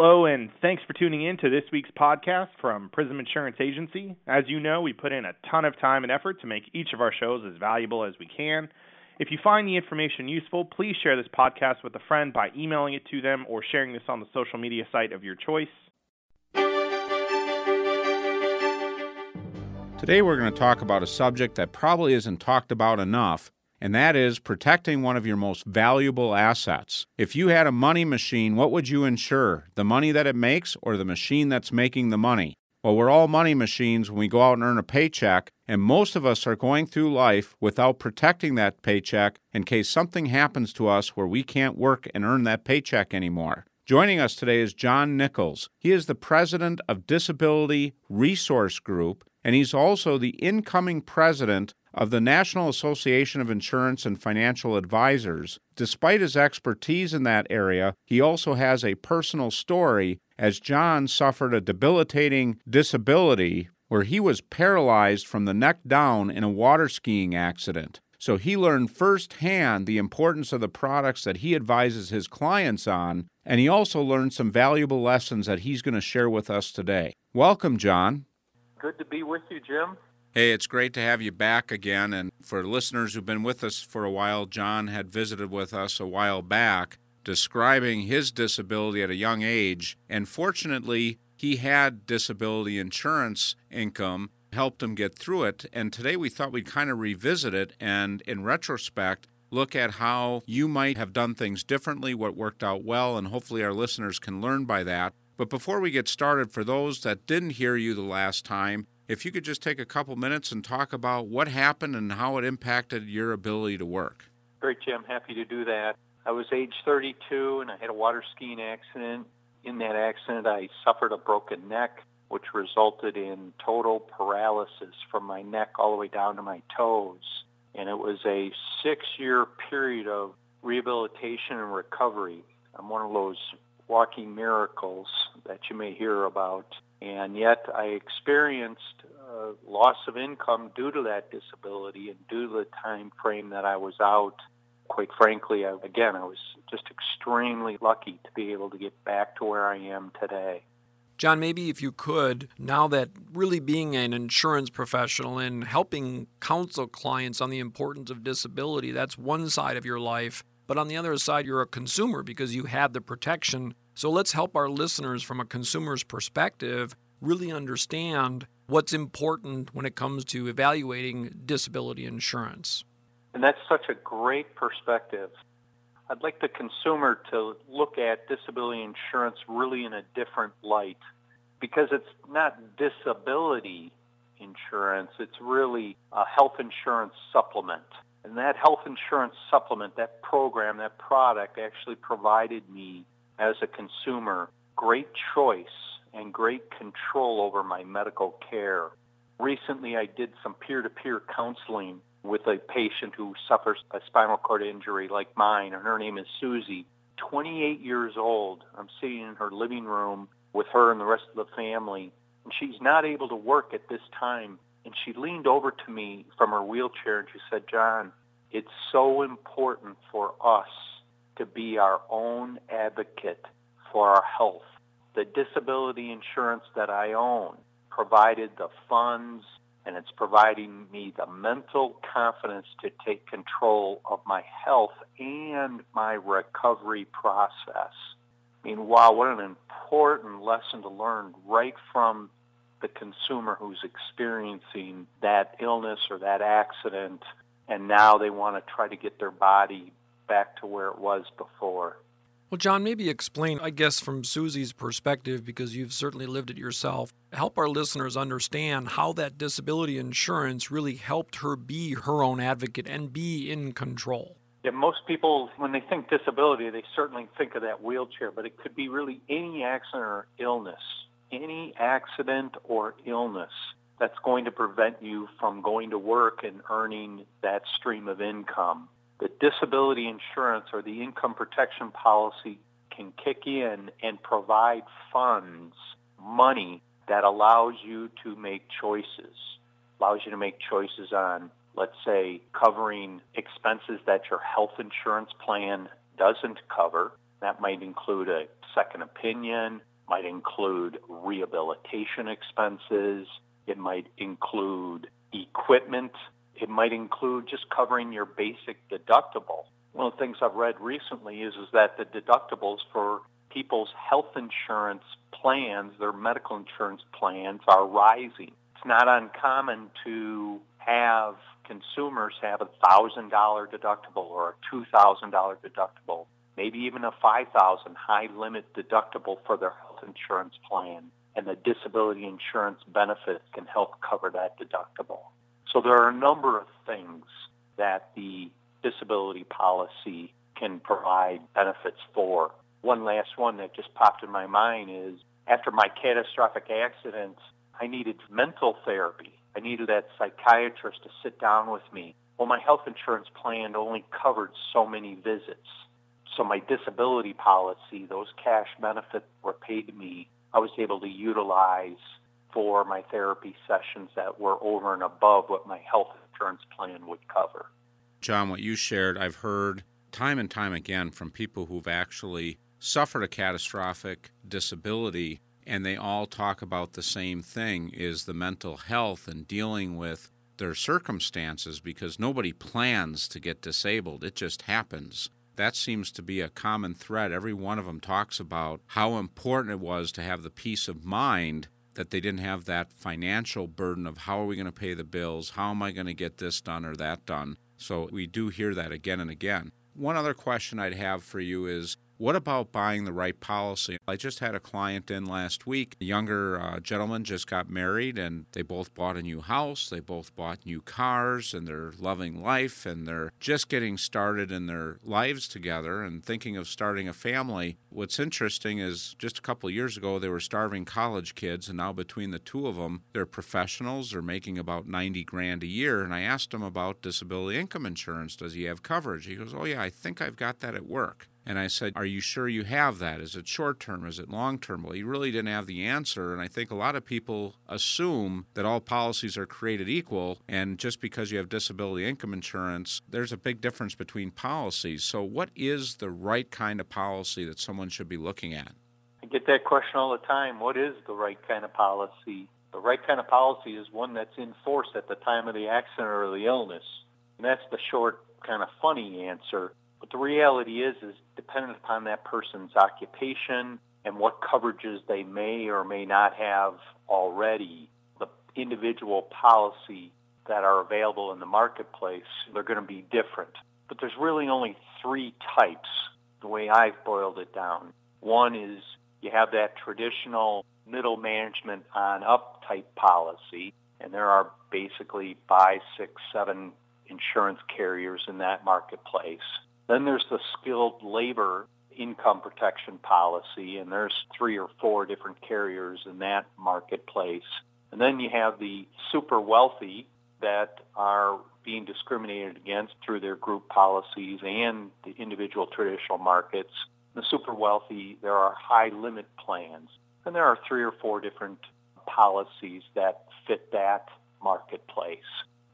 Hello, and thanks for tuning in to this week's podcast from Prism Insurance Agency. As you know, we put in a ton of time and effort to make each of our shows as valuable as we can. If you find the information useful, please share this podcast with a friend by emailing it to them or sharing this on the social media site of your choice. Today we're going to talk about a subject that probably isn't talked about enough, and that is protecting one of your most valuable assets. If you had a money machine, what would you insure? The money that it makes or the machine that's making the money? Well, we're all money machines when we go out and earn a paycheck, and most of us are going through life without protecting that paycheck in case something happens to us where we can't work and earn that paycheck anymore. Joining us today is John Nichols. He is the president of Disability Resource Group, and he's also the incoming president of the National Association of Insurance and Financial Advisors. Despite his expertise in that area, he also has a personal story, as John suffered a debilitating disability where he was paralyzed from the neck down in a water skiing accident. So he learned firsthand the importance of the products that he advises his clients on, and he also learned some valuable lessons that he's going to share with us today. Welcome, John. Good to be with you, Jim. Hey, it's great to have you back again, and for listeners who've been with us for a while, John had visited with us a while back describing his disability at a young age, and fortunately, he had disability insurance income, helped him get through it, and today we thought we'd kind of revisit it and, in retrospect, look at how you might have done things differently, what worked out well, and hopefully our listeners can learn by that. But before we get started, for those that didn't hear you the last time, if you could just take a couple minutes and talk about what happened and how it impacted your ability to work. Great, Jim. Happy to do that. I was age 32, and I had a water skiing accident. In that accident, I suffered a broken neck, which resulted in total paralysis from my neck all the way down to my toes. And it was a 6-year period of rehabilitation and recovery. I'm one of those walking miracles that you may hear about. And yet I experienced loss of income due to that disability and due to the time frame that I was out. Quite frankly, I was just extremely lucky to be able to get back to where I am today. John, maybe if you could, now that really being an insurance professional and helping counsel clients on the importance of disability, that's one side of your life. But on the other side, you're a consumer because you had the protection. So let's help our listeners from a consumer's perspective really understand what's important when it comes to evaluating disability insurance. And that's such a great perspective. I'd like the consumer to look at disability insurance really in a different light, because it's not disability insurance. It's really a health insurance supplement. And that health insurance supplement, that program, that product actually provided me as a consumer great choice and great control over my medical care. Recently, I did some peer-to-peer counseling with a patient who suffers a spinal cord injury like mine, and her name is Susie, 28 years old. I'm sitting in her living room with her and the rest of the family, and she's not able to work at this time. And she leaned over to me from her wheelchair and she said, "John, it's so important for us to be our own advocate for our health. The disability insurance that I own provided the funds, and it's providing me the mental confidence to take control of my health and my recovery process." I mean, wow, what an important lesson to learn right from the consumer who's experiencing that illness or that accident, and now they want to try to get their body back to where it was before. Well, John, maybe explain, I guess, from Susie's perspective, because you've certainly lived it yourself, help our listeners understand how that disability insurance really helped her be her own advocate and be in control. Yeah, most people, when they think disability, they certainly think of that wheelchair, but it could be really any accident or illness. Any accident or illness that's going to prevent you from going to work and earning that stream of income. The disability insurance or the income protection policy can kick in and provide funds, money that allows you to make choices. Allows you to make choices on, let's say, covering expenses that your health insurance plan doesn't cover. That might include a second opinion, might include rehabilitation expenses. It might include equipment. It might include just covering your basic deductible. One of the things I've read recently is that the deductibles for people's health insurance plans, their medical insurance plans, are rising. It's not uncommon to have consumers have a $1,000 deductible or a $2,000 deductible, maybe even a $5,000 high-limit deductible for their health insurance plan, and the disability insurance benefits can help cover that deductible. So there are a number of things that the disability policy can provide benefits for. One last one that just popped in my mind is, after my catastrophic accidents, I needed mental therapy. I needed that psychiatrist to sit down with me. Well, my health insurance plan only covered so many visits. So my disability policy, those cash benefits were paid to me, I was able to utilize for my therapy sessions that were over and above what my health insurance plan would cover. John, what you shared, I've heard time and time again from people who've actually suffered a catastrophic disability, and they all talk about the same thing, is the mental health and dealing with their circumstances, because nobody plans to get disabled. It just happens. That seems to be a common thread. Every one of them talks about how important it was to have the peace of mind that they didn't have that financial burden of how are we going to pay the bills, how am I going to get this done or that done. So we do hear that again and again. One other question I'd have for you is, what about buying the right policy? I just had a client in last week. A younger gentleman just got married, and they both bought a new house. They both bought new cars, and they're loving life, and they're just getting started in their lives together and thinking of starting a family. What's interesting is just a couple of years ago, they were starving college kids, and now between the two of them, they're professionals. They're making about $90,000 a year, and I asked him about disability income insurance. Does he have coverage? He goes, oh, yeah, I think I've got that at work. And I said, are you sure you have that? Is it short-term? Is it long-term? Well, he really didn't have the answer, and I think a lot of people assume that all policies are created equal, and just because you have disability income insurance, there's a big difference between policies. So what is the right kind of policy that someone should be looking at? I get that question all the time. What is the right kind of policy? The right kind of policy is one that's in force at the time of the accident or the illness, and that's the short, kind of funny answer. But the reality is dependent upon that person's occupation and what coverages they may or may not have already, the individual policy that are available in the marketplace, they're going to be different. But there's really only three types, the way I've boiled it down. One is you have that traditional middle management on up type policy, and there are basically 5, 6, 7 insurance carriers in that marketplace. Then there's the skilled labor income protection policy, and there's 3 or 4 different carriers in that marketplace. And then you have the super wealthy that are being discriminated against through their group policies and the individual traditional markets. The super wealthy, there are high limit plans, and there are 3 or 4 different policies that fit that marketplace.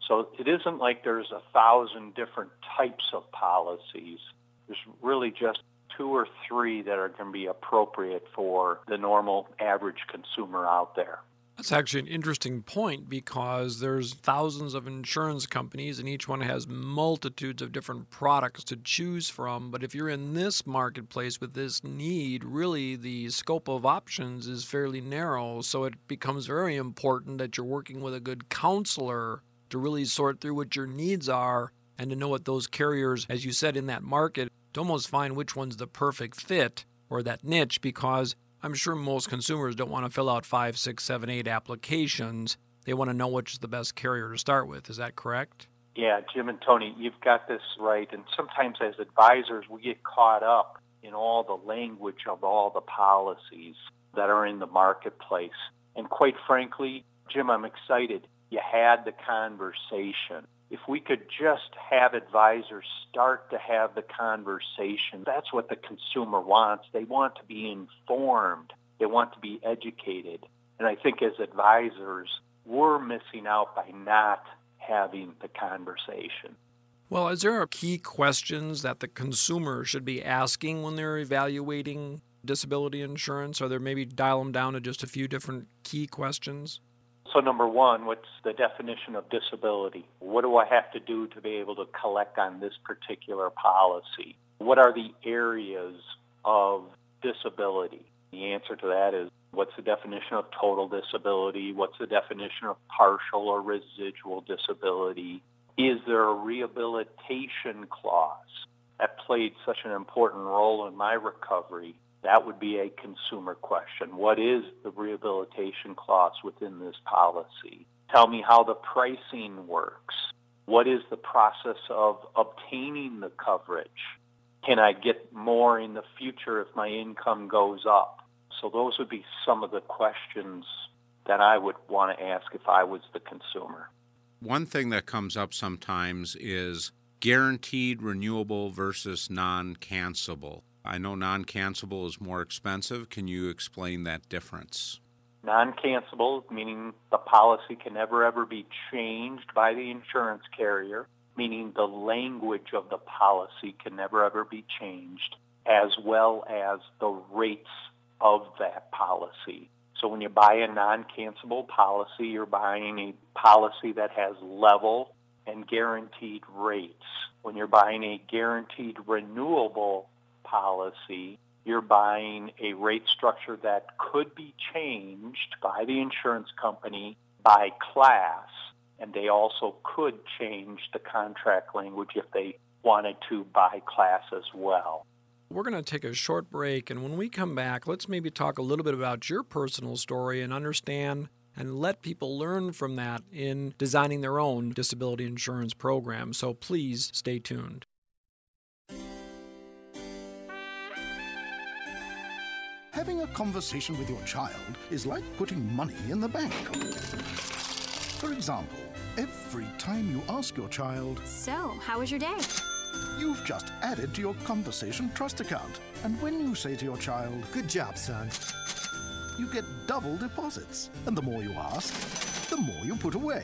So it isn't like there's 1,000 different types of policies. There's really just 2 or 3 that are going to be appropriate for the normal average consumer out there. That's actually an interesting point, because there's thousands of insurance companies, and each one has multitudes of different products to choose from. But if you're in this marketplace with this need, really the scope of options is fairly narrow. So it becomes very important that you're working with a good counselor to really sort through what your needs are and to know what those carriers, as you said, in that market, to almost find which one's the perfect fit or that niche, because I'm sure most consumers don't want to fill out 5, 6, 7, 8 applications. They want to know which is the best carrier to start with. Is that correct? Yeah, Jim and Tony, you've got this right. And sometimes as advisors, we get caught up in all the language of all the policies that are in the marketplace. And quite frankly, Jim, I'm excited you had the conversation. If we could just have advisors start to have the conversation, that's what the consumer wants. They want to be informed. They want to be educated. And I think as advisors, we're missing out by not having the conversation. Well, is there key questions that the consumer should be asking when they're evaluating disability insurance? Or there maybe dial them down to just a few different key questions? So number one, what's the definition of disability? What do I have to do to be able to collect on this particular policy? What are the areas of disability? The answer to that is, what's the definition of total disability? What's the definition of partial or residual disability? Is there a rehabilitation clause? That played such an important role in my recovery. That would be a consumer question. What is the rehabilitation clause within this policy? Tell me how the pricing works. What is the process of obtaining the coverage? Can I get more in the future if my income goes up? So those would be some of the questions that I would want to ask if I was the consumer. One thing that comes up sometimes is guaranteed renewable versus non-cancelable. I know non-cancelable is more expensive. Can you explain that difference? Non-cancelable, meaning the policy can never, ever be changed by the insurance carrier, meaning the language of the policy can never, ever be changed, as well as the rates of that policy. So when you buy a non-cancelable policy, you're buying a policy that has level and guaranteed rates. When you're buying a guaranteed renewable policy, you're buying a rate structure that could be changed by the insurance company by class, and they also could change the contract language if they wanted to by class as well. We're going to take a short break, and when we come back, let's maybe talk a little bit about your personal story and understand and let people learn from that in designing their own disability insurance program. So please stay tuned. Having a conversation with your child is like putting money in the bank. For example, every time you ask your child, "So, how was your day?" you've just added to your conversation trust account. And when you say to your child, "Good job, son," you get double deposits. And the more you ask, the more you put away.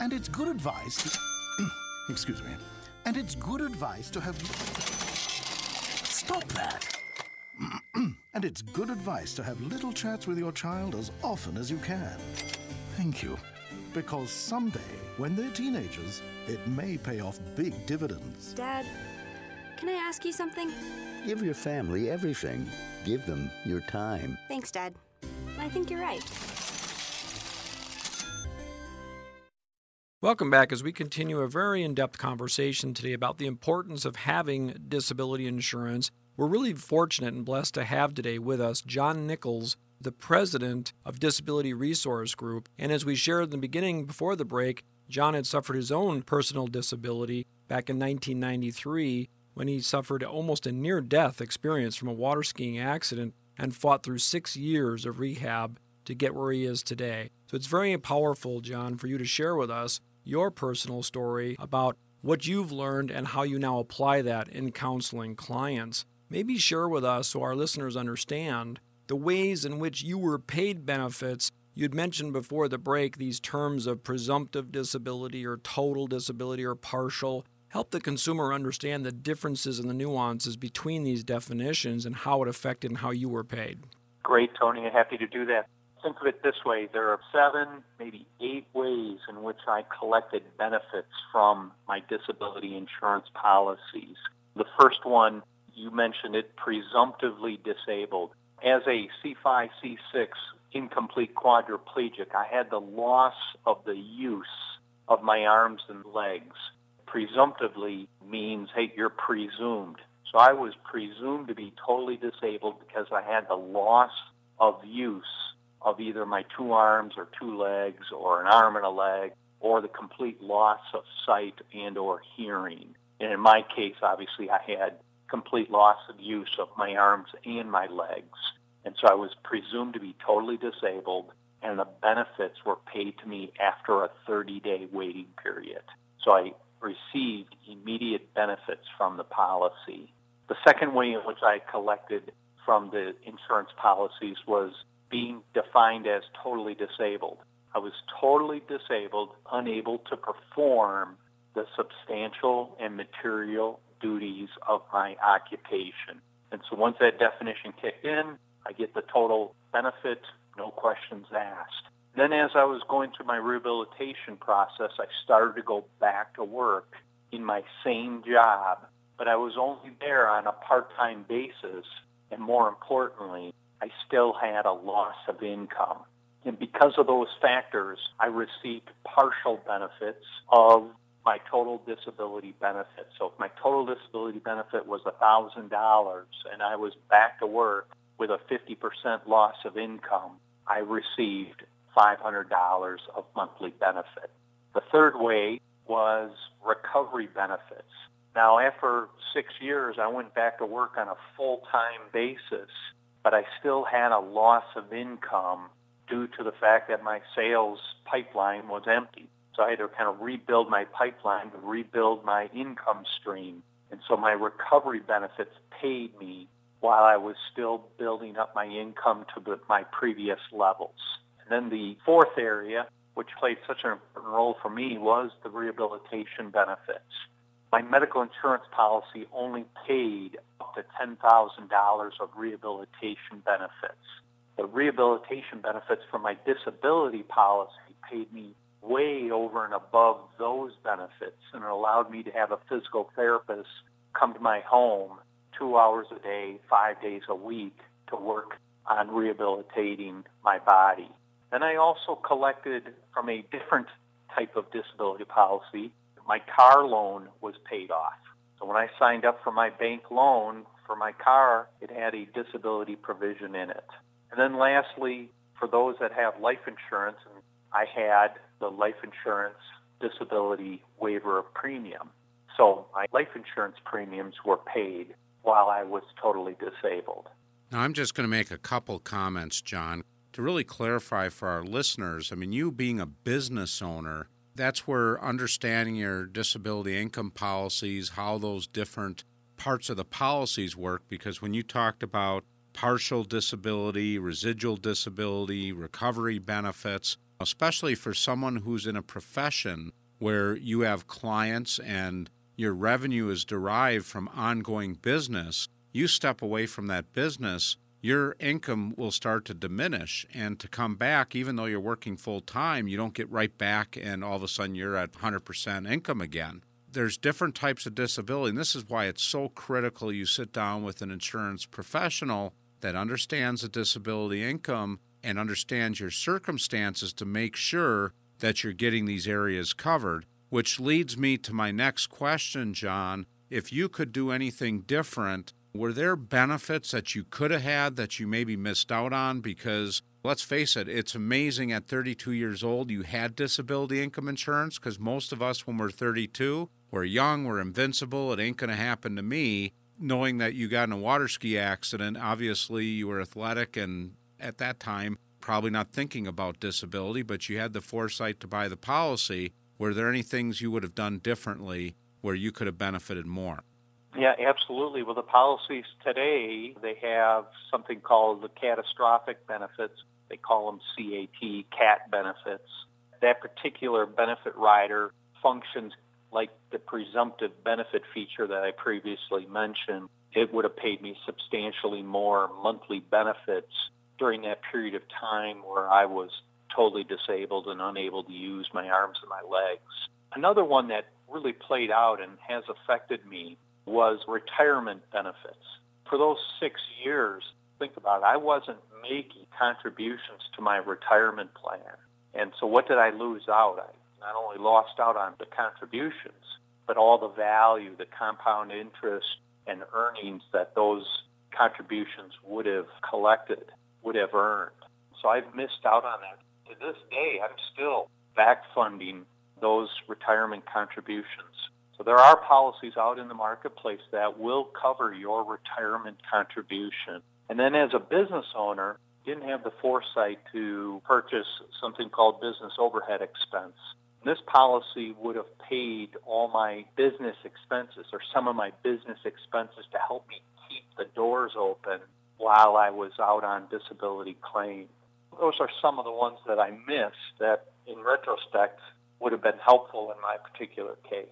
And it's good advice to... Excuse me. And it's good advice to have... Stop that. And it's good advice to have little chats with your child as often as you can. Thank you. Because someday, when they're teenagers, it may pay off big dividends. Dad, can I ask you something? Give your family everything. Give them your time. Thanks, Dad. I think you're right. Welcome back as we continue a very in-depth conversation today about the importance of having disability insurance. We're really fortunate and blessed to have today with us John Nichols, the president of Disability Resource Group. And as we shared in the beginning before the break, John had suffered his own personal disability back in 1993 when he suffered almost a near-death experience from a water skiing accident and fought through 6 years of rehab to get where he is today. So it's very powerful, John, for you to share with us your personal story about what you've learned and how you now apply that in counseling clients. Maybe share with us so our listeners understand the ways in which you were paid benefits. You'd mentioned before the break these terms of presumptive disability or total disability or partial. Help the consumer understand the differences and the nuances between these definitions and how it affected and how you were paid. Great, Tony. I'm happy to do that. Think of it this way. There are 7, maybe 8 ways in which I collected benefits from my disability insurance policies. The first one, you mentioned it, presumptively disabled. As a C5, C6 incomplete quadriplegic, I had the loss of the use of my arms and legs. Presumptively means, hey, you're presumed. So I was presumed to be totally disabled because I had the loss of use of either my 2 arms or 2 legs or an arm and a leg or the complete loss of sight and or hearing. And in my case, obviously, I had complete loss of use of my arms and my legs. And so I was presumed to be totally disabled, and the benefits were paid to me after a 30-day waiting period. So I received immediate benefits from the policy. The second way in which I collected from the insurance policies was being defined as totally disabled. I was totally disabled, unable to perform the substantial and material duties of my occupation. And so once that definition kicked in, I get the total benefit, no questions asked. Then as I was going through my rehabilitation process, I started to go back to work in my same job, but I was only there on a part-time basis, and more importantly, I still had a loss of income. And because of those factors, I received partial benefits of my total disability benefit. So if my total disability benefit was $1,000 and I was back to work with a 50% loss of income, I received $500 of monthly benefit. The third way was recovery benefits. Now, after 6 years, I went back to work on a full-time basis, but I still had a loss of income due to the fact that my sales pipeline was empty. So I had to kind of rebuild my pipeline, rebuild my income stream. And so my recovery benefits paid me while I was still building up my income to my previous levels. And then the fourth area, which played such an important role for me, was the rehabilitation benefits. My medical insurance policy only paid up to $10,000 of rehabilitation benefits. The rehabilitation benefits from my disability policy paid me way over and above those benefits, and it allowed me to have a physical therapist come to my home 2 hours a day, 5 days a week to work on rehabilitating my body. Then I also collected from a different type of disability policy. My car loan was paid off. So when I signed up for my bank loan for my car, it had a disability provision in it. And then lastly, for those that have life insurance, I had the life insurance disability waiver of premium. So my life insurance premiums were paid while I was totally disabled. Now, I'm just going to make a couple comments, John, to really clarify for our listeners. I mean, you being a business owner, that's where understanding your disability income policies, how those different parts of the policies work, because when you talked about partial disability, residual disability, recovery benefits, especially for someone who's in a profession where you have clients and your revenue is derived from ongoing business, you step away from that business, your income will start to diminish. And to come back, even though you're working full time, you don't get right back and all of a sudden you're at 100% income again. There's different types of disability, and this is why it's so critical you sit down with an insurance professional that understands the disability income and understands your circumstances to make sure that you're getting these areas covered, which leads me to my next question, John. If you could do anything different, were there benefits that you could have had that you maybe missed out on? Because let's face it, it's amazing at 32 years old you had disability income insurance, because most of us when we're 32, we're young, we're invincible, it ain't going to happen to me. Knowing that you got in a water ski accident, obviously you were athletic and at that time, probably not thinking about disability, but you had the foresight to buy the policy. Were there any things you would have done differently where you could have benefited more? Yeah, absolutely. Well, the policies today, they have something called the catastrophic benefits. They call them CAT benefits. That particular benefit rider functions like the presumptive benefit feature that I previously mentioned. It would have paid me substantially more monthly benefits during that period of time where I was totally disabled and unable to use my arms and my legs. Another one that really played out and has affected me was retirement benefits. For those 6 years, think about it, I wasn't making contributions to my retirement plan. And so what did I lose out? I not only lost out on the contributions, but all the value, the compound interest and earnings that those contributions would have collected, would have earned. So I've missed out on that. To this day, I'm still back funding those retirement contributions. So there are policies out in the marketplace that will cover your retirement contribution. And then as a business owner, didn't have the foresight to purchase something called business overhead expense. This policy would have paid all my business expenses or some of my business expenses to help me keep the doors open while I was out on disability claim. Those are some of the ones that I missed that, in retrospect, would have been helpful in my particular case.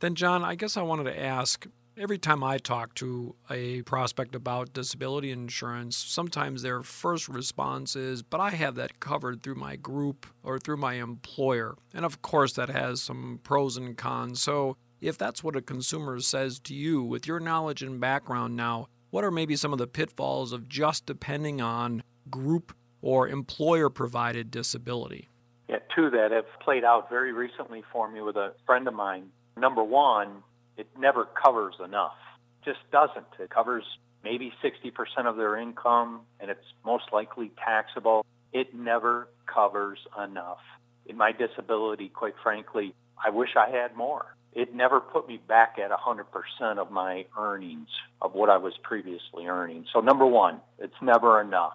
Then, John, I guess I wanted to ask, Every time I talk to a prospect about disability insurance, sometimes their first response is, but I have that covered through my group or through my employer. And of course, that has some pros and cons. So if that's what a consumer says to you, with your knowledge and background now, what are maybe some of the pitfalls of just depending on group or employer-provided disability? Yeah, two that have played out very recently for me with a friend of mine. Number one, it never covers enough. It just doesn't. It covers maybe 60% of their income, and it's most likely taxable. It never covers enough. In my disability, quite frankly, I wish I had more. It never put me back at 100% of my earnings, of what I was previously earning. So number one, it's never enough.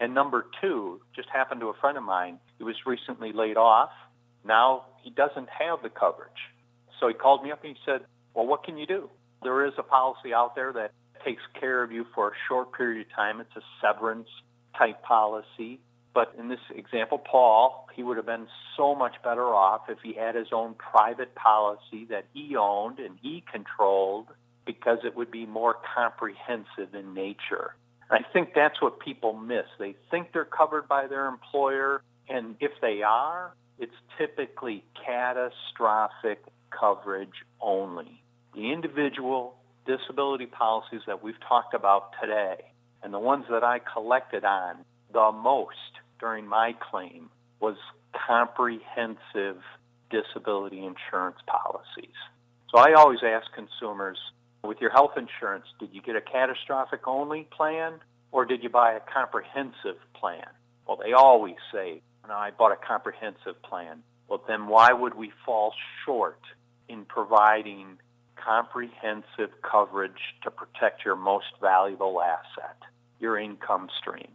And number two, just happened to a friend of mine. He was recently laid off. Now he doesn't have the coverage. So he called me up and he said, well, what can you do? There is a policy out there that takes care of you for a short period of time. It's a severance-type policy. But in this example, Paul, he would have been so much better off if he had his own private policy that he owned and he controlled, because it would be more comprehensive in nature. I think that's what people miss. They think they're covered by their employer, and if they are, it's typically catastrophic coverage only. The individual disability policies that we've talked about today, and the ones that I collected on the most during my claim, was comprehensive disability insurance policies. So I always ask consumers, with your health insurance, did you get a catastrophic only plan, or did you buy a comprehensive plan? Well, they always say, no, I bought a comprehensive plan. Well, then why would we fall short in providing comprehensive coverage to protect your most valuable asset, your income stream?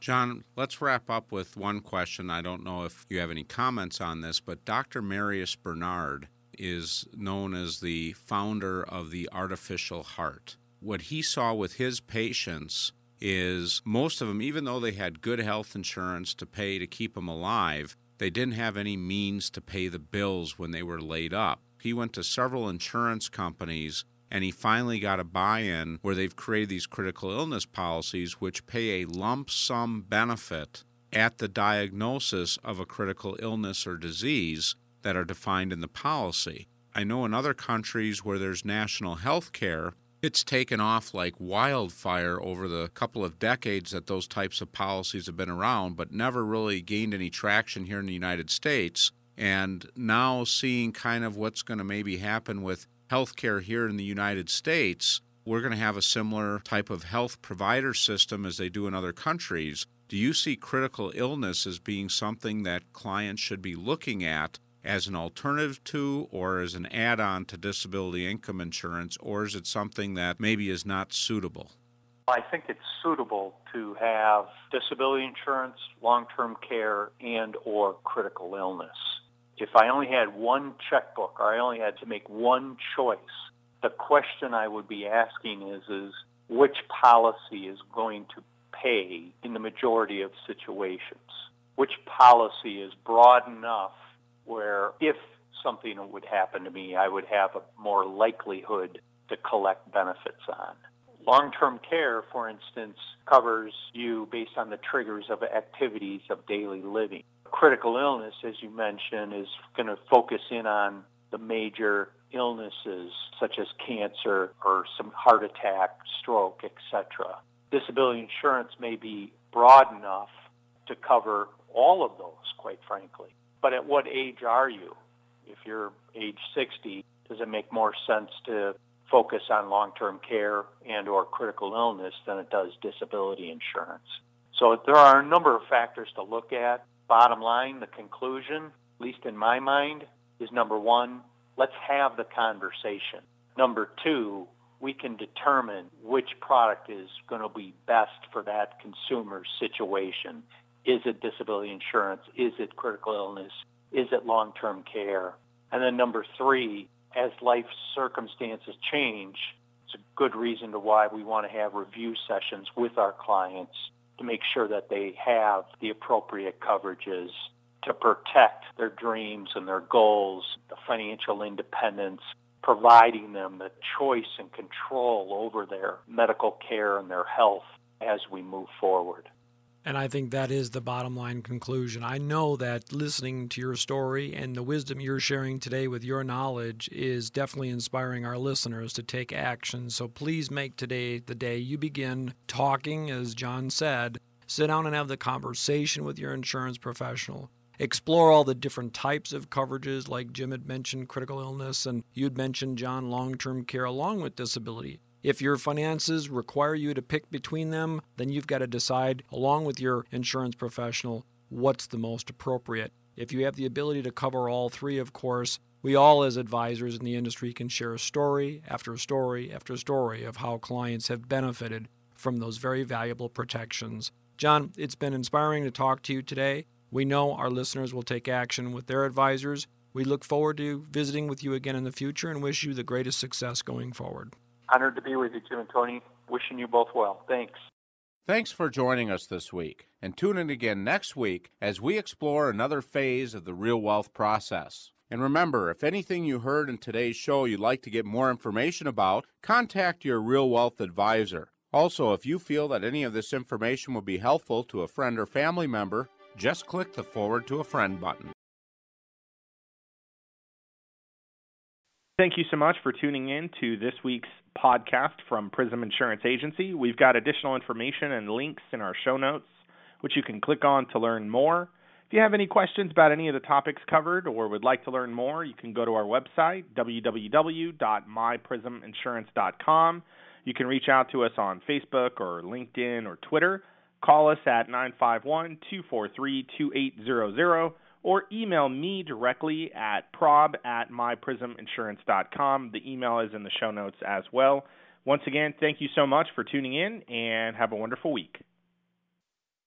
John, let's wrap up with one question. I don't know if you have any comments on this, but Dr. Marius Bernard is known as the founder of the artificial heart. What he saw with his patients is most of them, even though they had good health insurance to pay to keep them alive, they didn't have any means to pay the bills when they were laid up. He went to several insurance companies, and he finally got a buy-in where they've created these critical illness policies which pay a lump sum benefit at the diagnosis of a critical illness or disease that are defined in the policy. I know in other countries where there's national health care, it's taken off like wildfire over the couple of decades that those types of policies have been around, but never really gained any traction here in the United States. And now seeing kind of what's going to maybe happen with healthcare here in the United States, we're going to have a similar type of health provider system as they do in other countries. Do you see critical illness as being something that clients should be looking at as an alternative to, or as an add-on to, disability income insurance, or is it something that maybe is not suitable? I think it's suitable to have disability insurance, long-term care, and or critical illness. If I only had one checkbook, or I only had to make one choice, the question I would be asking is which policy is going to pay in the majority of situations? Which policy is broad enough where if something would happen to me, I would have a more likelihood to collect benefits on. Long-term care, for instance, covers you based on the triggers of activities of daily living. Critical illness, as you mentioned, is going to focus in on the major illnesses such as cancer or some heart attack, stroke, etc. Disability insurance may be broad enough to cover all of those, quite frankly. But at what age are you? If you're age 60, does it make more sense to focus on long-term care and or critical illness than it does disability insurance? So there are a number of factors to look at. Bottom line, the conclusion, at least in my mind, is number one, let's have the conversation. Number two, we can determine which product is going to be best for that consumer's situation. Is it disability insurance? Is it critical illness? Is it long-term care? And then number three, as life circumstances change, it's a good reason to why we want to have review sessions with our clients to make sure that they have the appropriate coverages to protect their dreams and their goals, the financial independence, providing them the choice and control over their medical care and their health as we move forward. And I think that is the bottom line conclusion. I know that listening to your story and the wisdom you're sharing today with your knowledge is definitely inspiring our listeners to take action. So please make today the day you begin talking, as John said. Sit down and have the conversation with your insurance professional. Explore all the different types of coverages, like Jim had mentioned, critical illness, and you'd mentioned, John, long-term care along with disability. If your finances require you to pick between them, then you've got to decide, along with your insurance professional, what's the most appropriate. If you have the ability to cover all three, of course, we all as advisors in the industry can share story after story after story of how clients have benefited from those very valuable protections. John, it's been inspiring to talk to you today. We know our listeners will take action with their advisors. We look forward to visiting with you again in the future and wish you the greatest success going forward. Honored to be with you, Jim and Tony. Wishing you both well. Thanks. Thanks for joining us this week. And tune in again next week as we explore another phase of the real wealth process. And remember, if anything you heard in today's show you'd like to get more information about, contact your real wealth advisor. Also, if you feel that any of this information will be helpful to a friend or family member, just click the Forward to a Friend button. Thank you so much for tuning in to this week's podcast from Prism Insurance Agency. We've got additional information and links in our show notes, which you can click on to learn more. If you have any questions about any of the topics covered or would like to learn more, you can go to our website, www.myprisminsurance.com. You can reach out to us on Facebook or LinkedIn or Twitter. Call us at 951-243-2800. Or email me directly at prob@myprisminsurance.com. The email is in the show notes as well. Once again, thank you so much for tuning in and have a wonderful week.